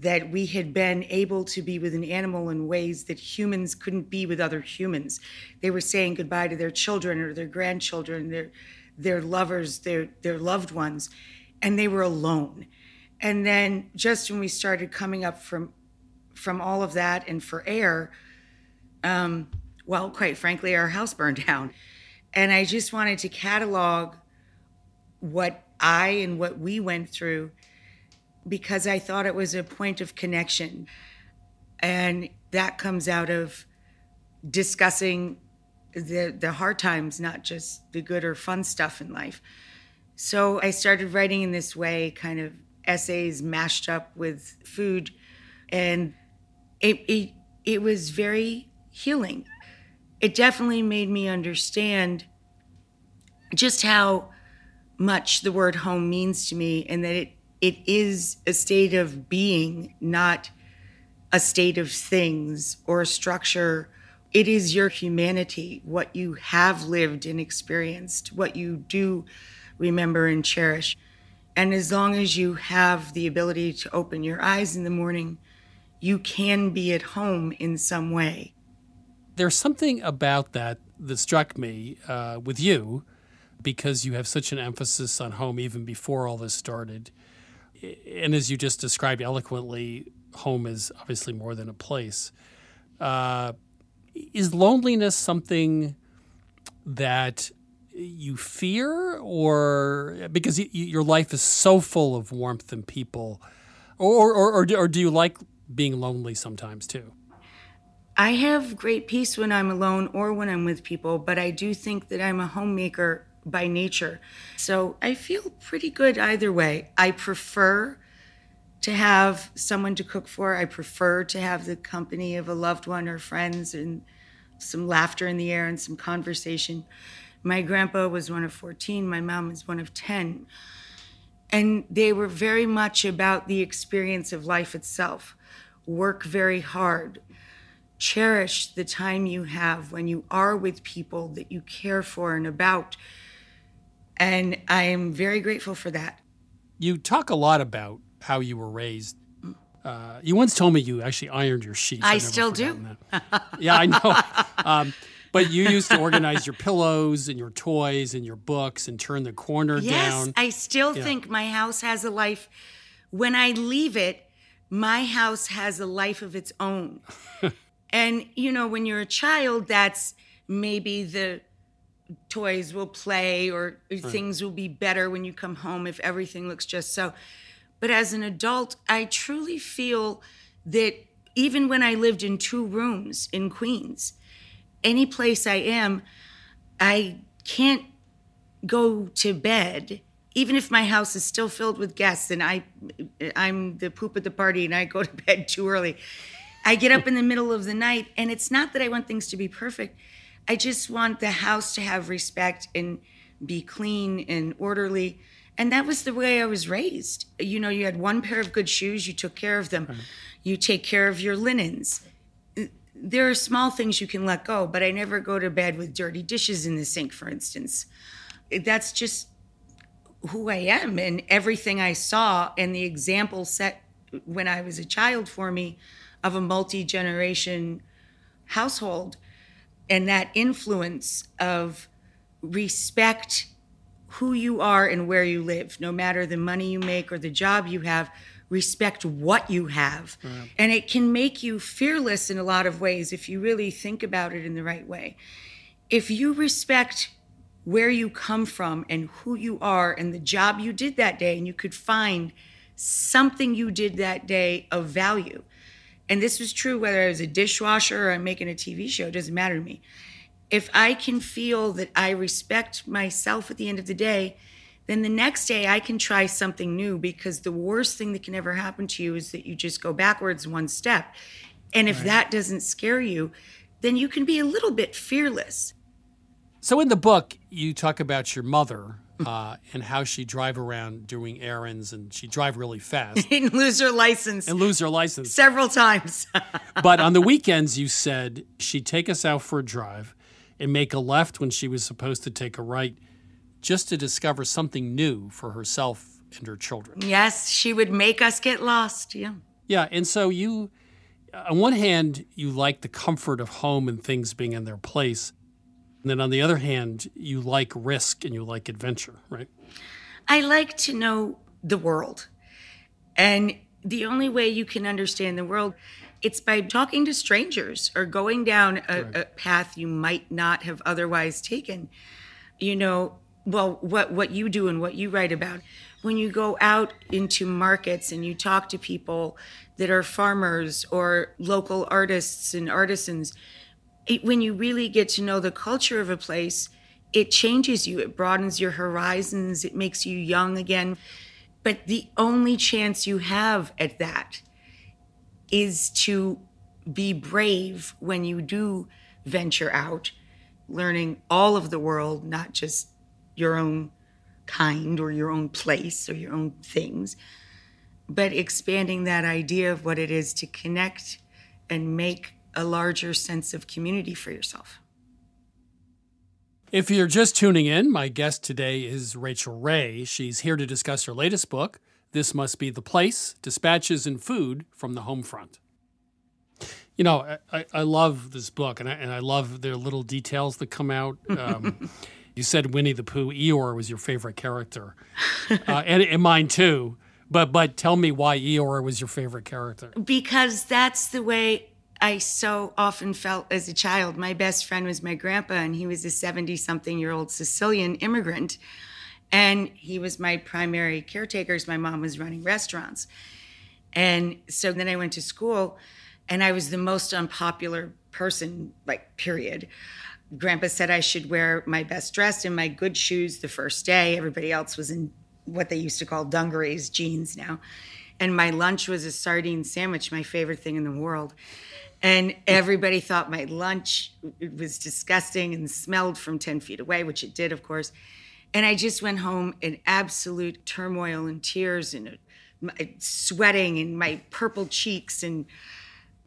that we had been able to be with an animal in ways that humans couldn't be with other humans. They were saying goodbye to their children or their grandchildren, their their lovers, their their loved ones, and they were alone. And then just when we started coming up from from all of that and for air, um, well, quite frankly, our house burned down. And I just wanted to catalog what I and what we went through because I thought it was a point of connection. And that comes out of discussing the, the hard times, not just the good or fun stuff in life. So I started writing in this way, kind of essays mashed up with food. And it, it it was very healing. It definitely made me understand just how much the word home means to me and that it it is a state of being, not a state of things or a structure. It is your humanity, what you have lived and experienced, what you do remember and cherish. And as long as you have the ability to open your eyes in the morning, you can be at home in some way. There's something about that that struck me uh, with you because you have such an emphasis on home even before all this started. And as you just described eloquently, home is obviously more than a place. Uh, is loneliness something that you fear or because you, your life is so full of warmth and people? Or, or, or, or do you like being lonely sometimes too? I have great peace when I'm alone or when I'm with people, but I do think that I'm a homemaker by nature. So I feel pretty good either way. I prefer to have someone to cook for. I prefer to have the company of a loved one or friends and some laughter in the air and some conversation. My grandpa was one of fourteen. My mom was one of ten. And they were very much about the experience of life itself. Work very hard. Cherish the time you have when you are with people that you care for and about. And I am very grateful for that. You talk a lot about how you were raised. Uh, you once told me you actually ironed your sheets. I, I still do. Yeah, I know. Um, But you used to organize your pillows and your toys and your books and turn the corner yes, down. Yes, I still yeah. think my house has a life. When I leave it, my house has a life of its own. And, you know, when you're a child, that's maybe the toys will play or right. things will be better when you come home if everything looks just so. But as an adult, I truly feel that even when I lived in two rooms in Queens, any place I am, I can't go to bed, even if my house is still filled with guests and I, I'm the poop at the party and I go to bed too early. I get up in the middle of the night, and it's not that I want things to be perfect. I just want the house to have respect and be clean and orderly. And that was the way I was raised. You know, you had one pair of good shoes, you took care of them. Mm-hmm. You take care of your linens. There are small things you can let go, but I never go to bed with dirty dishes in the sink, for instance. That's just who I am. And everything I saw and the example set when I was a child for me of a multi-generation household and that influence of respect who you are and where you live, no matter the money you make or the job you have, respect what you have. Right. And it can make you fearless in a lot of ways if you really think about it in the right way. If you respect where you come from and who you are and the job you did that day, and you could find something you did that day of value. And this was true whether I was a dishwasher or I'm making a T V show, it doesn't matter to me. If I can feel that I respect myself at the end of the day, then the next day I can try something new, because the worst thing that can ever happen to you is that you just go backwards one step. And if right. that doesn't scare you, then you can be a little bit fearless. So in the book, you talk about your mother uh, and how she drive around doing errands, and she drive really fast. and lose her license. And lose her license. Several times. But on the weekends, you said she'd take us out for a drive and make a left when she was supposed to take a right, just to discover something new for herself and her children. Yes, she would make us get lost, yeah. Yeah, and so you, on one hand, you like the comfort of home and things being in their place. And then on the other hand, you like risk and you like adventure, right? I like to know the world. And the only way you can understand the world, it's by talking to strangers or going down a, right. a path you might not have otherwise taken. You know, well, what, what you do and what you write about. When you go out into markets and you talk to people that are farmers or local artists and artisans, it, when you really get to know the culture of a place, it changes you. It broadens your horizons. It makes you young again. But the only chance you have at that is to be brave when you do venture out, learning all of the world, not just your own kind or your own place or your own things, but expanding that idea of what it is to connect and make a larger sense of community for yourself. If you're just tuning in, my guest today is Rachel Ray. She's here to discuss her latest book, This Must Be the Place, Dispatches and Food from the Home Front. You know, I, I love this book, and I, and I love their little details that come out. Um, you said Winnie the Pooh, Eeyore was your favorite character, uh, and, and mine too. But but tell me why Eeyore was your favorite character. Because that's the way I so often felt as a child. My best friend was my grandpa, and he was a seventy-something-year-old Sicilian immigrant. And he was my primary caretaker. My mom was running restaurants. And so then I went to school, and I was the most unpopular person, like, period. Grandpa said I should wear my best dress and my good shoes the first day. Everybody else was in what they used to call dungarees, jeans now. And my lunch was a sardine sandwich, my favorite thing in the world. And everybody thought my lunch was disgusting and smelled from ten feet away, which it did, of course. And I just went home in absolute turmoil and tears and sweating and my purple cheeks. And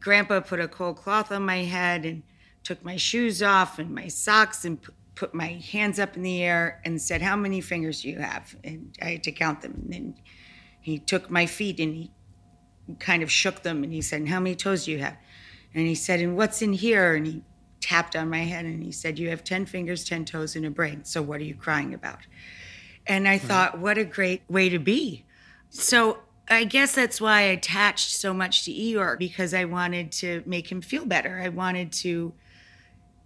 Grandpa put a cold cloth on my head and took my shoes off and my socks and put my hands up in the air and said, "How many fingers do you have?" And I had to count them. And then he took my feet and he kind of shook them and he said, "And how many toes do you have?" And he said, "And what's in here?" And he tapped on my head and he said, "You have ten fingers, ten toes, and a brain. So what are you crying about?" And I mm-hmm. thought, what a great way to be. So I guess that's why I attached so much to Eeyore, because I wanted to make him feel better. I wanted to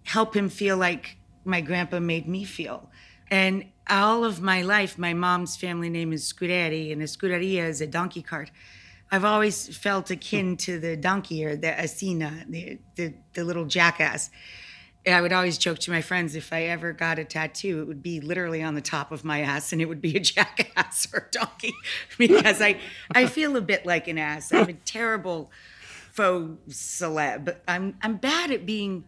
help him feel like my grandpa made me feel. And all of my life, my mom's family name is Scuderia, and a scuderia is a donkey cart. I've always felt akin to the donkey or the asina, the, the, the little jackass. I would always joke to my friends, if I ever got a tattoo, it would be literally on the top of my ass, and it would be a jackass or a donkey, because I, I feel a bit like an ass. I'm a terrible faux celeb. I'm I'm bad at being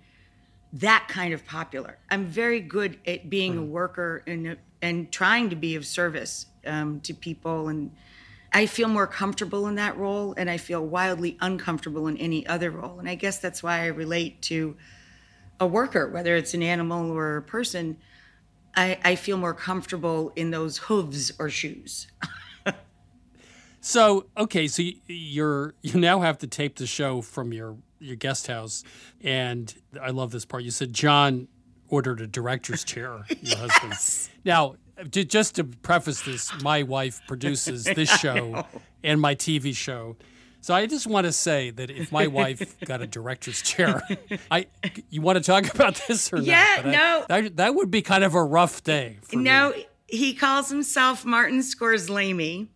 that kind of popular. I'm very good at being a worker and and trying to be of service um, to people, and I feel more comfortable in that role, and I feel wildly uncomfortable in any other role. And I guess that's why I relate to a worker, whether it's an animal or a person. I, I feel more comfortable in those hooves or shoes. So, okay, so you're you now have to tape the show from your, your guest house. And I love this part. You said John ordered a director's chair, your yes! husband. Now, just to preface this, my wife produces this show and my T V show. So I just want to say that if my wife got a director's chair, I you want to talk about this or yeah, not? Yeah, no. I, that, that would be kind of a rough day for no, me. He calls himself Martin Scorsese,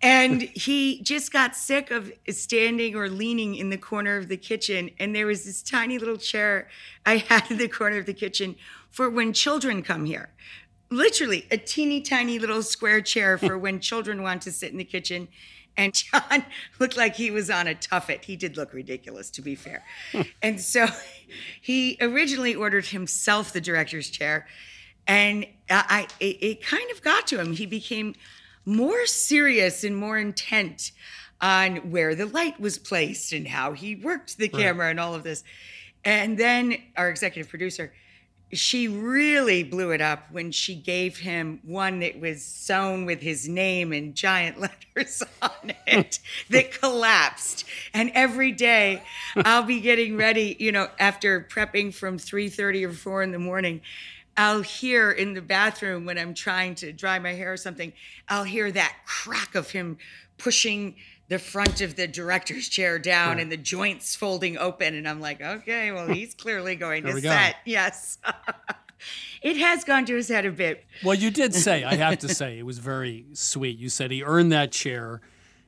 and he just got sick of standing or leaning in the corner of the kitchen, and there was this tiny little chair I had in the corner of the kitchen for when children come here. Literally a teeny tiny little square chair for when children want to sit in the kitchen. And John looked like he was on a tuffet. He did look ridiculous, to be fair. And so he originally ordered himself the director's chair, and I, it, it kind of got to him. He became more serious and more intent on where the light was placed and how he worked the camera right. and all of this. And then our executive producer, she really blew it up when she gave him one that was sewn with his name in giant letters on it that collapsed. And every day I'll be getting ready, you know, after prepping from three thirty or four in the morning, I'll hear in the bathroom when I'm trying to dry my hair or something, I'll hear that crack of him pushing the front of the director's chair down yeah. and the joints folding open. And I'm like, okay, well, he's clearly going to set. Go. Yes. It has gone to his head a bit. Well, you did say, I have to say, it was very sweet. You said he earned that chair,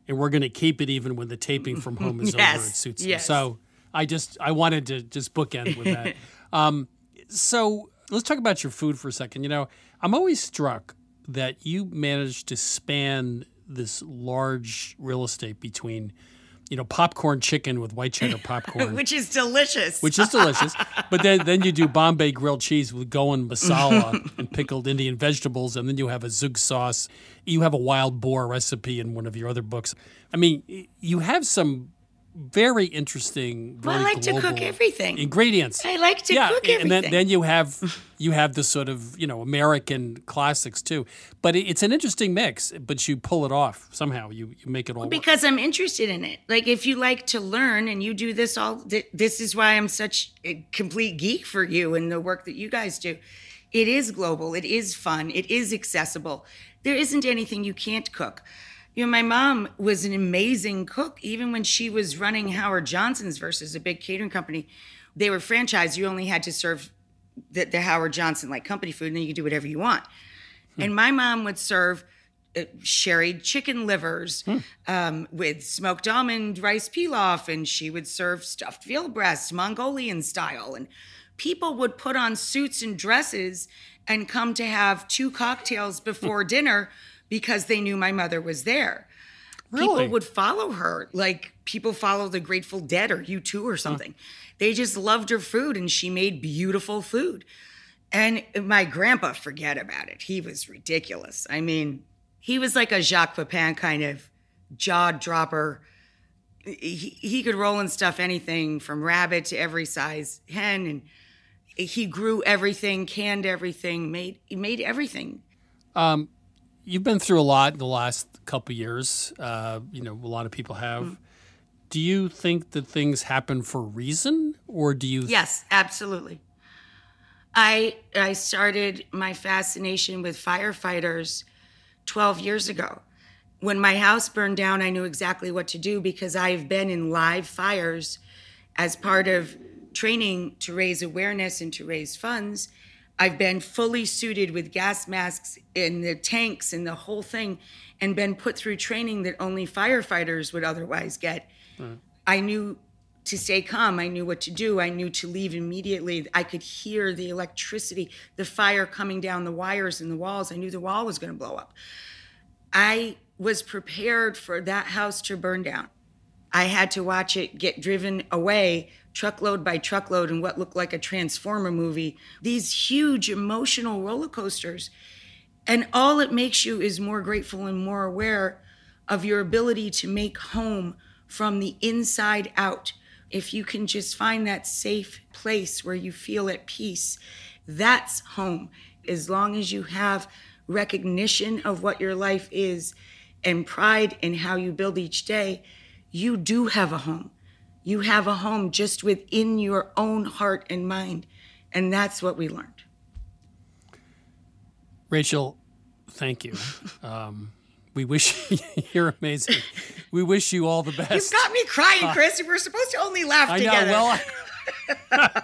and we're going to keep it even when the taping from home is yes. over. It suits yes. him. So I just, I wanted to just bookend with that. um, so let's talk about your food for a second. You know, I'm always struck that you managed to span this large real estate between, you know, popcorn chicken with white cheddar popcorn. Which is delicious. Which is delicious. But then, then you do Bombay grilled cheese with Goan masala and pickled Indian vegetables. And then you have a zug sauce. You have a wild boar recipe in one of your other books. I mean, you have some very interesting, very well, I like to cook everything. Ingredients. I like to yeah, cook and everything. And then, then you have you have the sort of, you know, American classics too. But it, it's an interesting mix, but you pull it off somehow. You, you make it all well, because work. I'm interested in it. Like, if you like to learn and you do this all, th- this is why I'm such a complete geek for you and the work that you guys do. It is global. It is fun. It is accessible. There isn't anything you can't cook. You know, my mom was an amazing cook. Even when she was running Howard Johnson's versus a big catering company, they were franchised. You only had to serve the, the Howard Johnson, like, company food, and then you could do whatever you want. Hmm. And my mom would serve uh, sherried chicken livers hmm. um, with smoked almond rice pilaf, and she would serve stuffed veal breasts, Mongolian style. And people would put on suits and dresses and come to have two cocktails before dinner, because they knew my mother was there. Really? People would follow her, like people follow the Grateful Dead or U two or something. Huh. They just loved her food, and she made beautiful food. And my grandpa, forget about it. He was ridiculous. I mean, he was like a Jacques Pepin kind of jaw dropper. He, he could roll and stuff anything from rabbit to every size hen. And he grew everything, canned everything, made he made everything. Um. You've been through a lot in the last couple of years. Uh, you know, a lot of people have. Mm. Do you think that things happen for a reason, or do you? Th- yes, absolutely. I I started my fascination with firefighters twelve years ago, when my house burned down, I knew exactly what to do because I've been in live fires as part of training to raise awareness and to raise funds. I've been fully suited with gas masks in the tanks and the whole thing, and been put through training that only firefighters would otherwise get. Mm. I knew to stay calm. I knew what to do. I knew to leave immediately. I could hear the electricity, the fire coming down the wires and the walls. I knew the wall was going to blow up. I was prepared for that house to burn down. I had to watch it get driven away truckload by truckload in what looked like a Transformer movie, these huge emotional roller coasters. And all it makes you is more grateful and more aware of your ability to make home from the inside out. If you can just find that safe place where you feel at peace, that's home. As long as you have recognition of what your life is and pride in how you build each day, you do have a home. You have a home just within your own heart and mind. And that's what we learned. Rachel, thank you. Um, we wish you're amazing. We wish you all the best. You've got me crying, Chris. Uh, We're supposed to only laugh I together. I know. Well, I,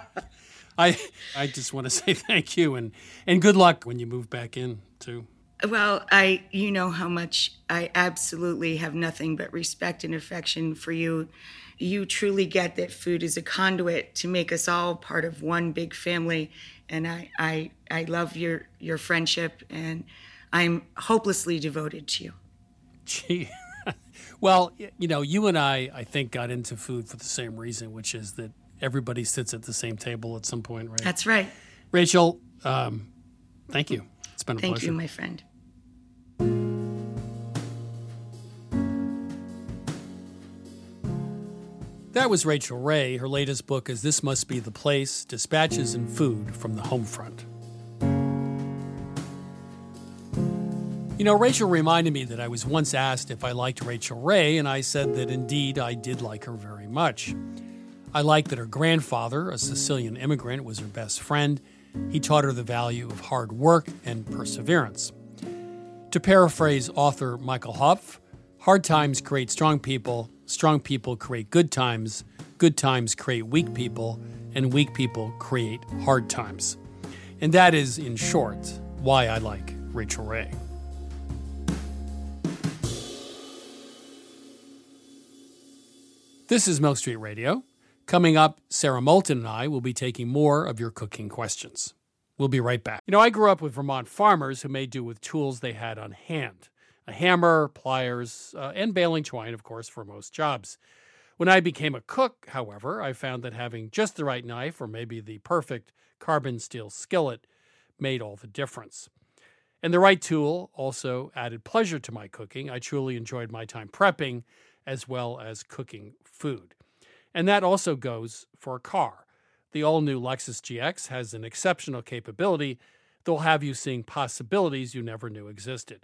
I I just want to say thank you and, and good luck when you move back in, too. Well, I, you know how much I absolutely have nothing but respect and affection for you. You truly get that food is a conduit to make us all part of one big family. And I, I, I love your, your friendship, and I'm hopelessly devoted to you. Gee. Well, you know, you and I, I think, got into food for the same reason, which is that everybody sits at the same table at some point, right? That's right. Rachel, um, thank you. It's been a pleasure. Thank you, my friend. That was Rachel Ray. Her latest book is This Must Be the Place, Dispatches and Food from the Home Front. You know, Rachel reminded me that I was once asked if I liked Rachel Ray, and I said that indeed I did like her very much. I liked that her grandfather, a Sicilian immigrant, was her best friend. He taught her the value of hard work and perseverance. To paraphrase author Michael Hopf, hard times create strong people, strong people create good times, good times create weak people, and weak people create hard times. And that is, in short, why I like Rachel Ray. This is Milk Street Radio. Coming up, Sarah Moulton and I will be taking more of your cooking questions. We'll be right back. You know, I grew up with Vermont farmers who made do with tools they had on hand. A hammer, pliers, uh, and baling twine, of course, for most jobs. When I became a cook, however, I found that having just the right knife or maybe the perfect carbon steel skillet made all the difference. And the right tool also added pleasure to my cooking. I truly enjoyed my time prepping as well as cooking food. And that also goes for a car. The all-new Lexus G X has an exceptional capability that will have you seeing possibilities you never knew existed.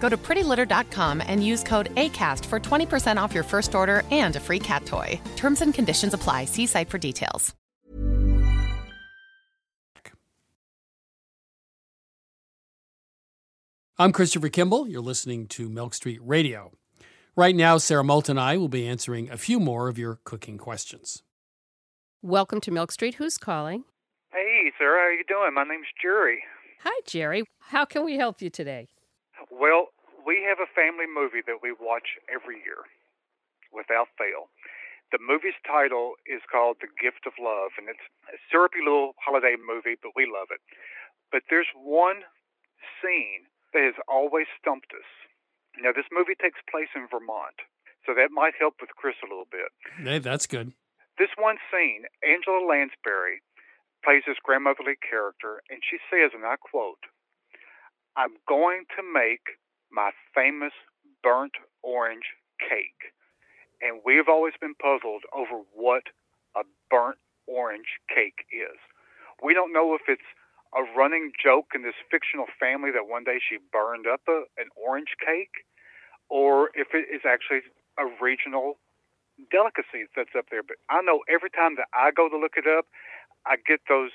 Go to pretty litter dot com and use code ACAST for twenty percent off your first order and a free cat toy. Terms and conditions apply. See site for details. I'm Christopher Kimball. You're listening to Milk Street Radio. Right now, Sarah Moulton and I will be answering a few more of your cooking questions. Welcome to Milk Street. Who's calling? Hey, Sarah. How are you doing? My name's Jerry. Hi, Jerry. How can we help you today? Well, we have a family movie that we watch every year without fail. The movie's title is called The Gift of Love, and it's a syrupy little holiday movie, but we love it. But there's one scene that has always stumped us. Now, this movie takes place in Vermont, so that might help with Chris a little bit. Hey, that's good. This one scene, Angela Lansbury plays this grandmotherly character, and she says, and I quote, "I'm going to make my famous burnt orange cake." And we've always been puzzled over what a burnt orange cake is. We don't know if it's a running joke in this fictional family that one day she burned up a, an orange cake, or if it is actually a regional delicacy that's up there. But I know every time that I go to look it up, I get those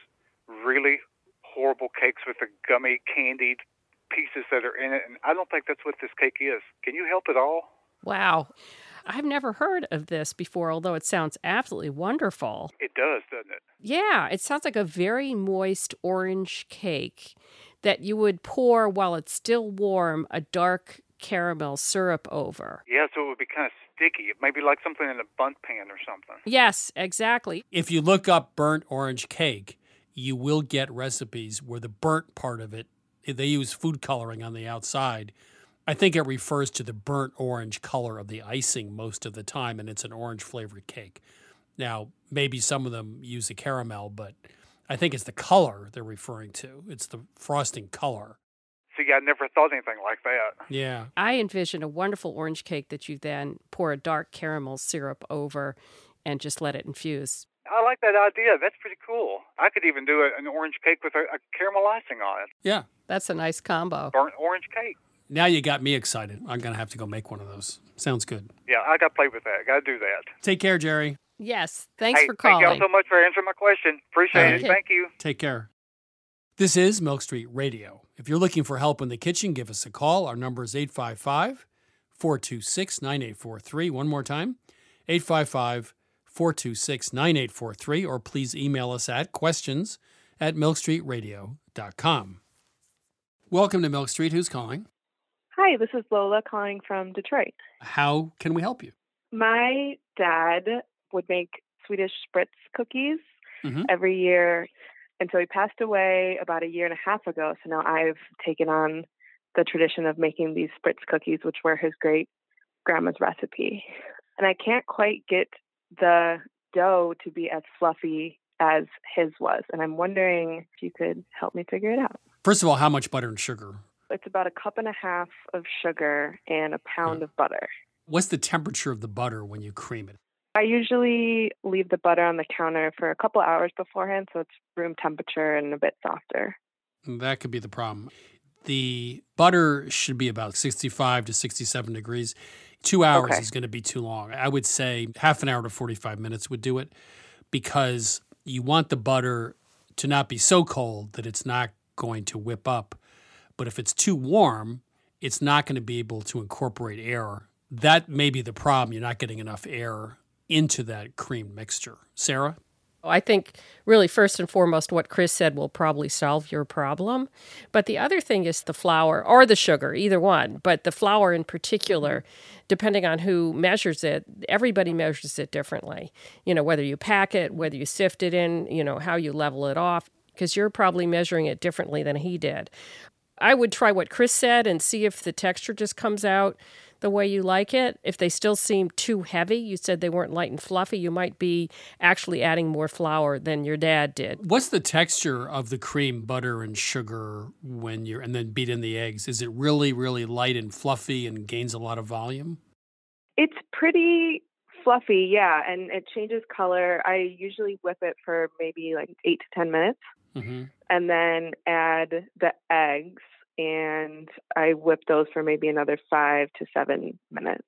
really horrible cakes with the gummy candied pieces that are in it, and I don't think that's what this cake is. Can you help at all? Wow. I've never heard of this before, although it sounds absolutely wonderful. It does, doesn't it? Yeah, it sounds like a very moist orange cake that you would pour, while it's still warm, a dark caramel syrup over. Yeah, so it would be kind of sticky. It may be like something in a bundt pan or something. Yes, exactly. If you look up burnt orange cake, you will get recipes where the burnt part of it, they use food coloring on the outside. I think it refers to the burnt orange color of the icing most of the time, and it's an orange-flavored cake. Now, maybe some of them use a caramel, but I think it's the color they're referring to. It's the frosting color. See, I never thought anything like that. Yeah. I envision a wonderful orange cake that you then pour a dark caramel syrup over and just let it infuse. I like that idea. That's pretty cool. I could even do an orange cake with a caramel icing on it. Yeah. That's a nice combo. Burnt orange cake. Now you got me excited. I'm going to have to go make one of those. Sounds good. Yeah, I got to play with that. Got to do that. Take care, Jerry. Yes. Thanks hey, for calling. Thank you all so much for answering my question. Appreciate right. it. Thank you. Take care. This is Milk Street Radio. If you're looking for help in the kitchen, give us a call. Our number is eight five five, four two six, nine eight four three. One more time, eight five five, four two six, nine eight four three. Or please email us at questions at milk street radio dot com. Welcome to Milk Street. Who's calling? Hi, this is Lola calling from Detroit. How can we help you? My dad would make Swedish Spritz cookies mm-hmm. every year. And so he passed away about a year and a half ago. So now I've taken on the tradition of making these Spritz cookies, which were his great grandma's recipe. And I can't quite get the dough to be as fluffy as his was. And I'm wondering if you could help me figure it out. First of all, how much butter and sugar? It's about a cup and a half of sugar and a pound yeah. of butter. What's the temperature of the butter when you cream it? I usually leave the butter on the counter for a couple hours beforehand, so it's room temperature and a bit softer. That could be the problem. The butter should be about sixty-five to sixty-seven degrees. Two hours okay. is going to be too long. I would say half an hour to forty-five minutes would do it, because you want the butter to not be so cold that it's not going to whip up. But if it's too warm, it's not going to be able to incorporate air. That may be the problem. You're not getting enough air into that cream mixture. Sarah? I think really first and foremost what Chris said will probably solve your problem. But the other thing is the flour or the sugar, either one. But the flour in particular, depending on who measures it, everybody measures it differently. You know, whether you pack it, whether you sift it in, you know, how you level it off, because you're probably measuring it differently than he did. I would try what Chris said and see if the texture just comes out the way you like it. If they still seem too heavy, you said they weren't light and fluffy, you might be actually adding more flour than your dad did. What's the texture of the cream, butter, and sugar when you're, and then beat in the eggs? Is it really, really light and fluffy and gains a lot of volume? It's pretty fluffy, yeah, and it changes color. I usually whip it for maybe like eight to ten minutes, mm-hmm. and then add the eggs, and I whip those for maybe another five to seven minutes.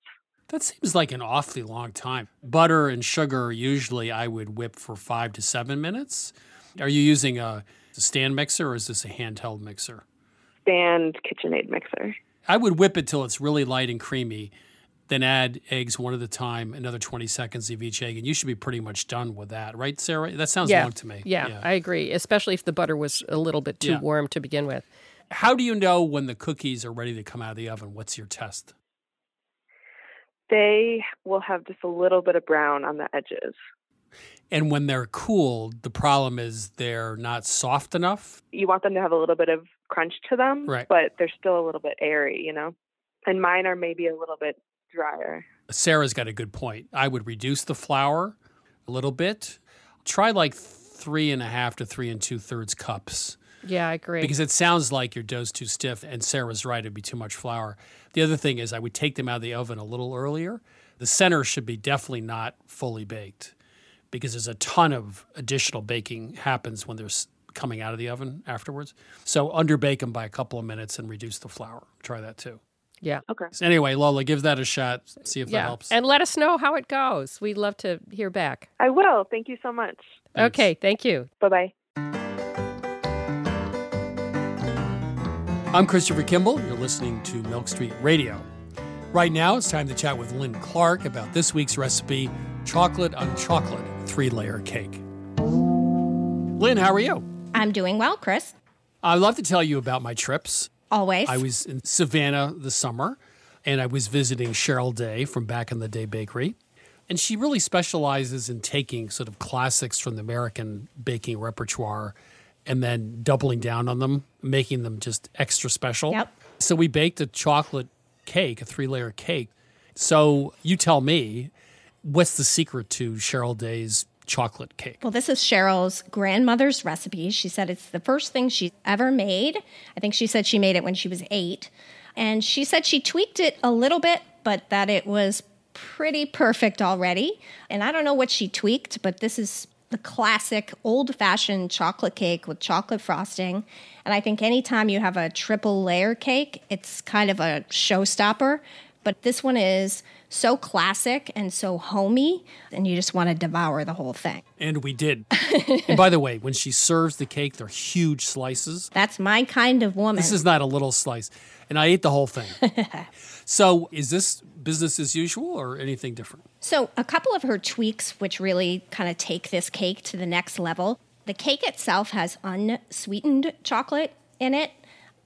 That seems like an awfully long time. Butter and sugar, usually I would whip for five to seven minutes. Are you using a stand mixer or is this a handheld mixer? Stand KitchenAid mixer. I would whip it till it's really light and creamy, then add eggs one at a time, another twenty seconds of each egg, and you should be pretty much done with that. Right, Sarah? That sounds yeah. long to me. Yeah, yeah, I agree, especially if the butter was a little bit too yeah. warm to begin with. How do you know when the cookies are ready to come out of the oven? What's your test? They will have just a little bit of brown on the edges. And when they're cooled, the problem is they're not soft enough? You want them to have a little bit of crunch to them, right. but they're still a little bit airy, you know? And mine are maybe a little bit drier. Sarah's got a good point. I would reduce the flour a little bit. Try like three and a half to three and two thirds cups. Yeah, I agree. Because it sounds like your dough's too stiff, and Sarah's right, it'd be too much flour. The other thing is I would take them out of the oven a little earlier. The center should be definitely not fully baked because there's a ton of additional baking happens when they're coming out of the oven afterwards. So underbake them by a couple of minutes and reduce the flour. Try that too. Yeah. Okay. So anyway, Lola, give that a shot. See if yeah. that helps. And let us know how it goes. We'd love to hear back. I will. Thank you so much. Thanks. Okay. Thank you. Bye-bye. I'm Christopher Kimball. You're listening to Milk Street Radio. Right now, it's time to chat with Lynn Clark about this week's recipe, chocolate on chocolate three-layer cake. Lynn, how are you? I'm doing well, Chris. I'd love to tell you about my trips. Always. I was in Savannah this summer, and I was visiting Cheryl Day from Back in the Day Bakery. And she really specializes in taking sort of classics from the American baking repertoire and then doubling down on them, making them just extra special. Yep. So we baked a chocolate cake, a three-layer cake. So you tell me, what's the secret to Cheryl Day's chocolate cake? Well, this is Cheryl's grandmother's recipe. She said it's the first thing she ever made. I think she said she made it when she was eight. And she said she tweaked it a little bit, but that it was pretty perfect already. And I don't know what she tweaked, but this is the classic old-fashioned chocolate cake with chocolate frosting. And I think anytime you have a triple layer cake, it's kind of a showstopper. But this one is so classic and so homey, and you just want to devour the whole thing. And we did. And by the way, when she serves the cake, they're huge slices. That's my kind of woman. This is not a little slice. And I ate the whole thing. So is this business as usual or anything different? So a couple of her tweaks, which really kind of take this cake to the next level. The cake itself has unsweetened chocolate in it.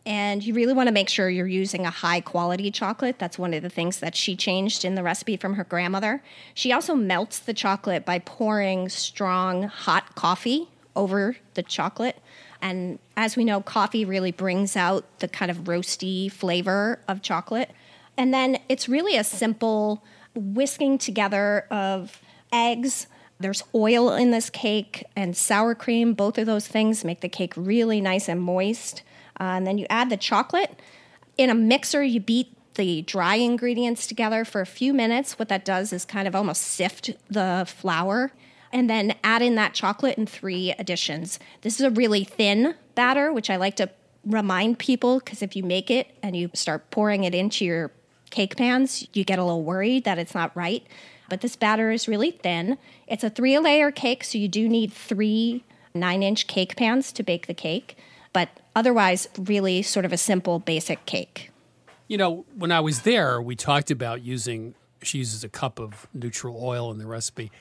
And you really want to make sure you're using a high-quality chocolate. That's one of the things that she changed in the recipe from her grandmother. She also melts the chocolate by pouring strong hot coffee over the chocolate. And as we know, coffee really brings out the kind of roasty flavor of chocolate. And then it's really a simple whisking together of eggs. There's oil in this cake and sour cream. Both of those things make the cake really nice and moist. Uh, and then you add the chocolate. In a mixer, you beat the dry ingredients together for a few minutes. What that does is kind of almost sift the flour. And then add in that chocolate in three additions. This is a really thin batter, which I like to remind people, because if you make it and you start pouring it into your cake pans, you get a little worried that it's not right. But this batter is really thin. It's a three-layer cake, so you do need three nine-inch cake pans to bake the cake. But otherwise, really sort of a simple, basic cake. You know, when I was there, we talked about using, she uses a cup of neutral oil in the recipe,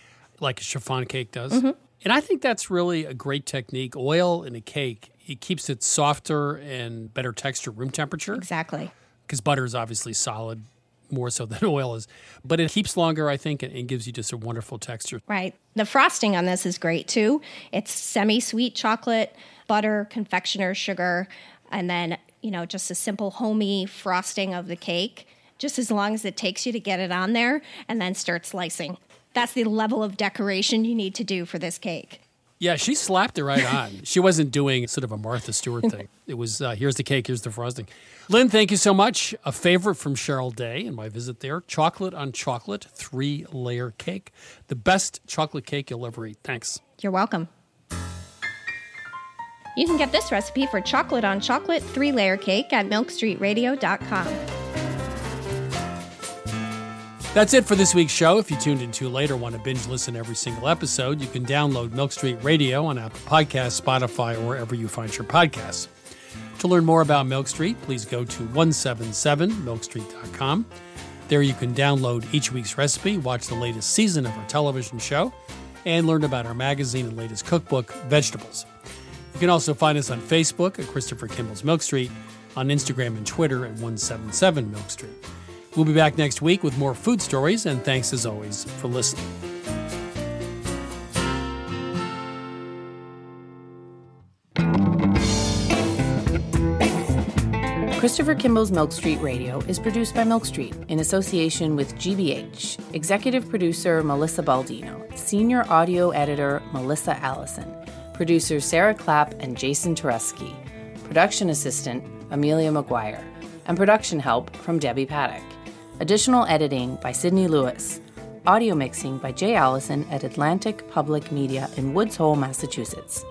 like a chiffon cake does. Mm-hmm. And I think that's really a great technique. Oil in a cake, it keeps it softer and better texture, room temperature. Exactly. Because butter is obviously solid, more so than oil is. But it keeps longer, I think, and, and gives you just a wonderful texture. Right. The frosting on this is great, too. It's semi-sweet chocolate, butter, confectioner's sugar, and then you know, just a simple homey frosting of the cake, just as long as it takes you to get it on there, and then start slicing. That's the level of decoration you need to do for this cake. Yeah, she slapped it right on. She wasn't doing sort of a Martha Stewart thing. It was, uh, here's the cake, here's the frosting. Lynn, thank you so much. A favorite from Cheryl Day in my visit there, chocolate on chocolate, three-layer cake. The best chocolate cake you'll ever eat. Thanks. You're welcome. You can get this recipe for chocolate on chocolate, three-layer cake at milk street radio dot com. That's it for this week's show. If you tuned in too late or want to binge listen every single episode, you can download Milk Street Radio on Apple Podcasts, Spotify, or wherever you find your podcasts. To learn more about Milk Street, please go to one seven seven milk street dot com. There you can download each week's recipe, watch the latest season of our television show, and learn about our magazine and latest cookbook, Vegetables. You can also find us on Facebook at Christopher Kimball's Milk Street, on Instagram and Twitter at one seven seven milk street. We'll be back next week with more food stories, and thanks as always for listening. Christopher Kimball's Milk Street Radio is produced by Milk Street in association with G B H, executive producer Melissa Baldino, senior audio editor Melissa Allison, producers Sarah Clapp and Jason Tereski, production assistant Amelia McGuire, and production help from Debbie Paddock. Additional editing by Sydney Lewis. Audio mixing by Jay Allison at Atlantic Public Media in Woods Hole, Massachusetts.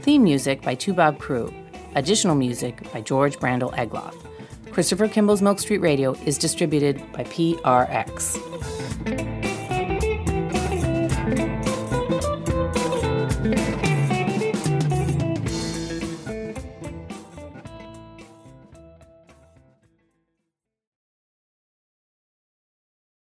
Theme music by Tubab Crew. Additional music by George Brandel Egloff. Christopher Kimball's Milk Street Radio is distributed by P R X.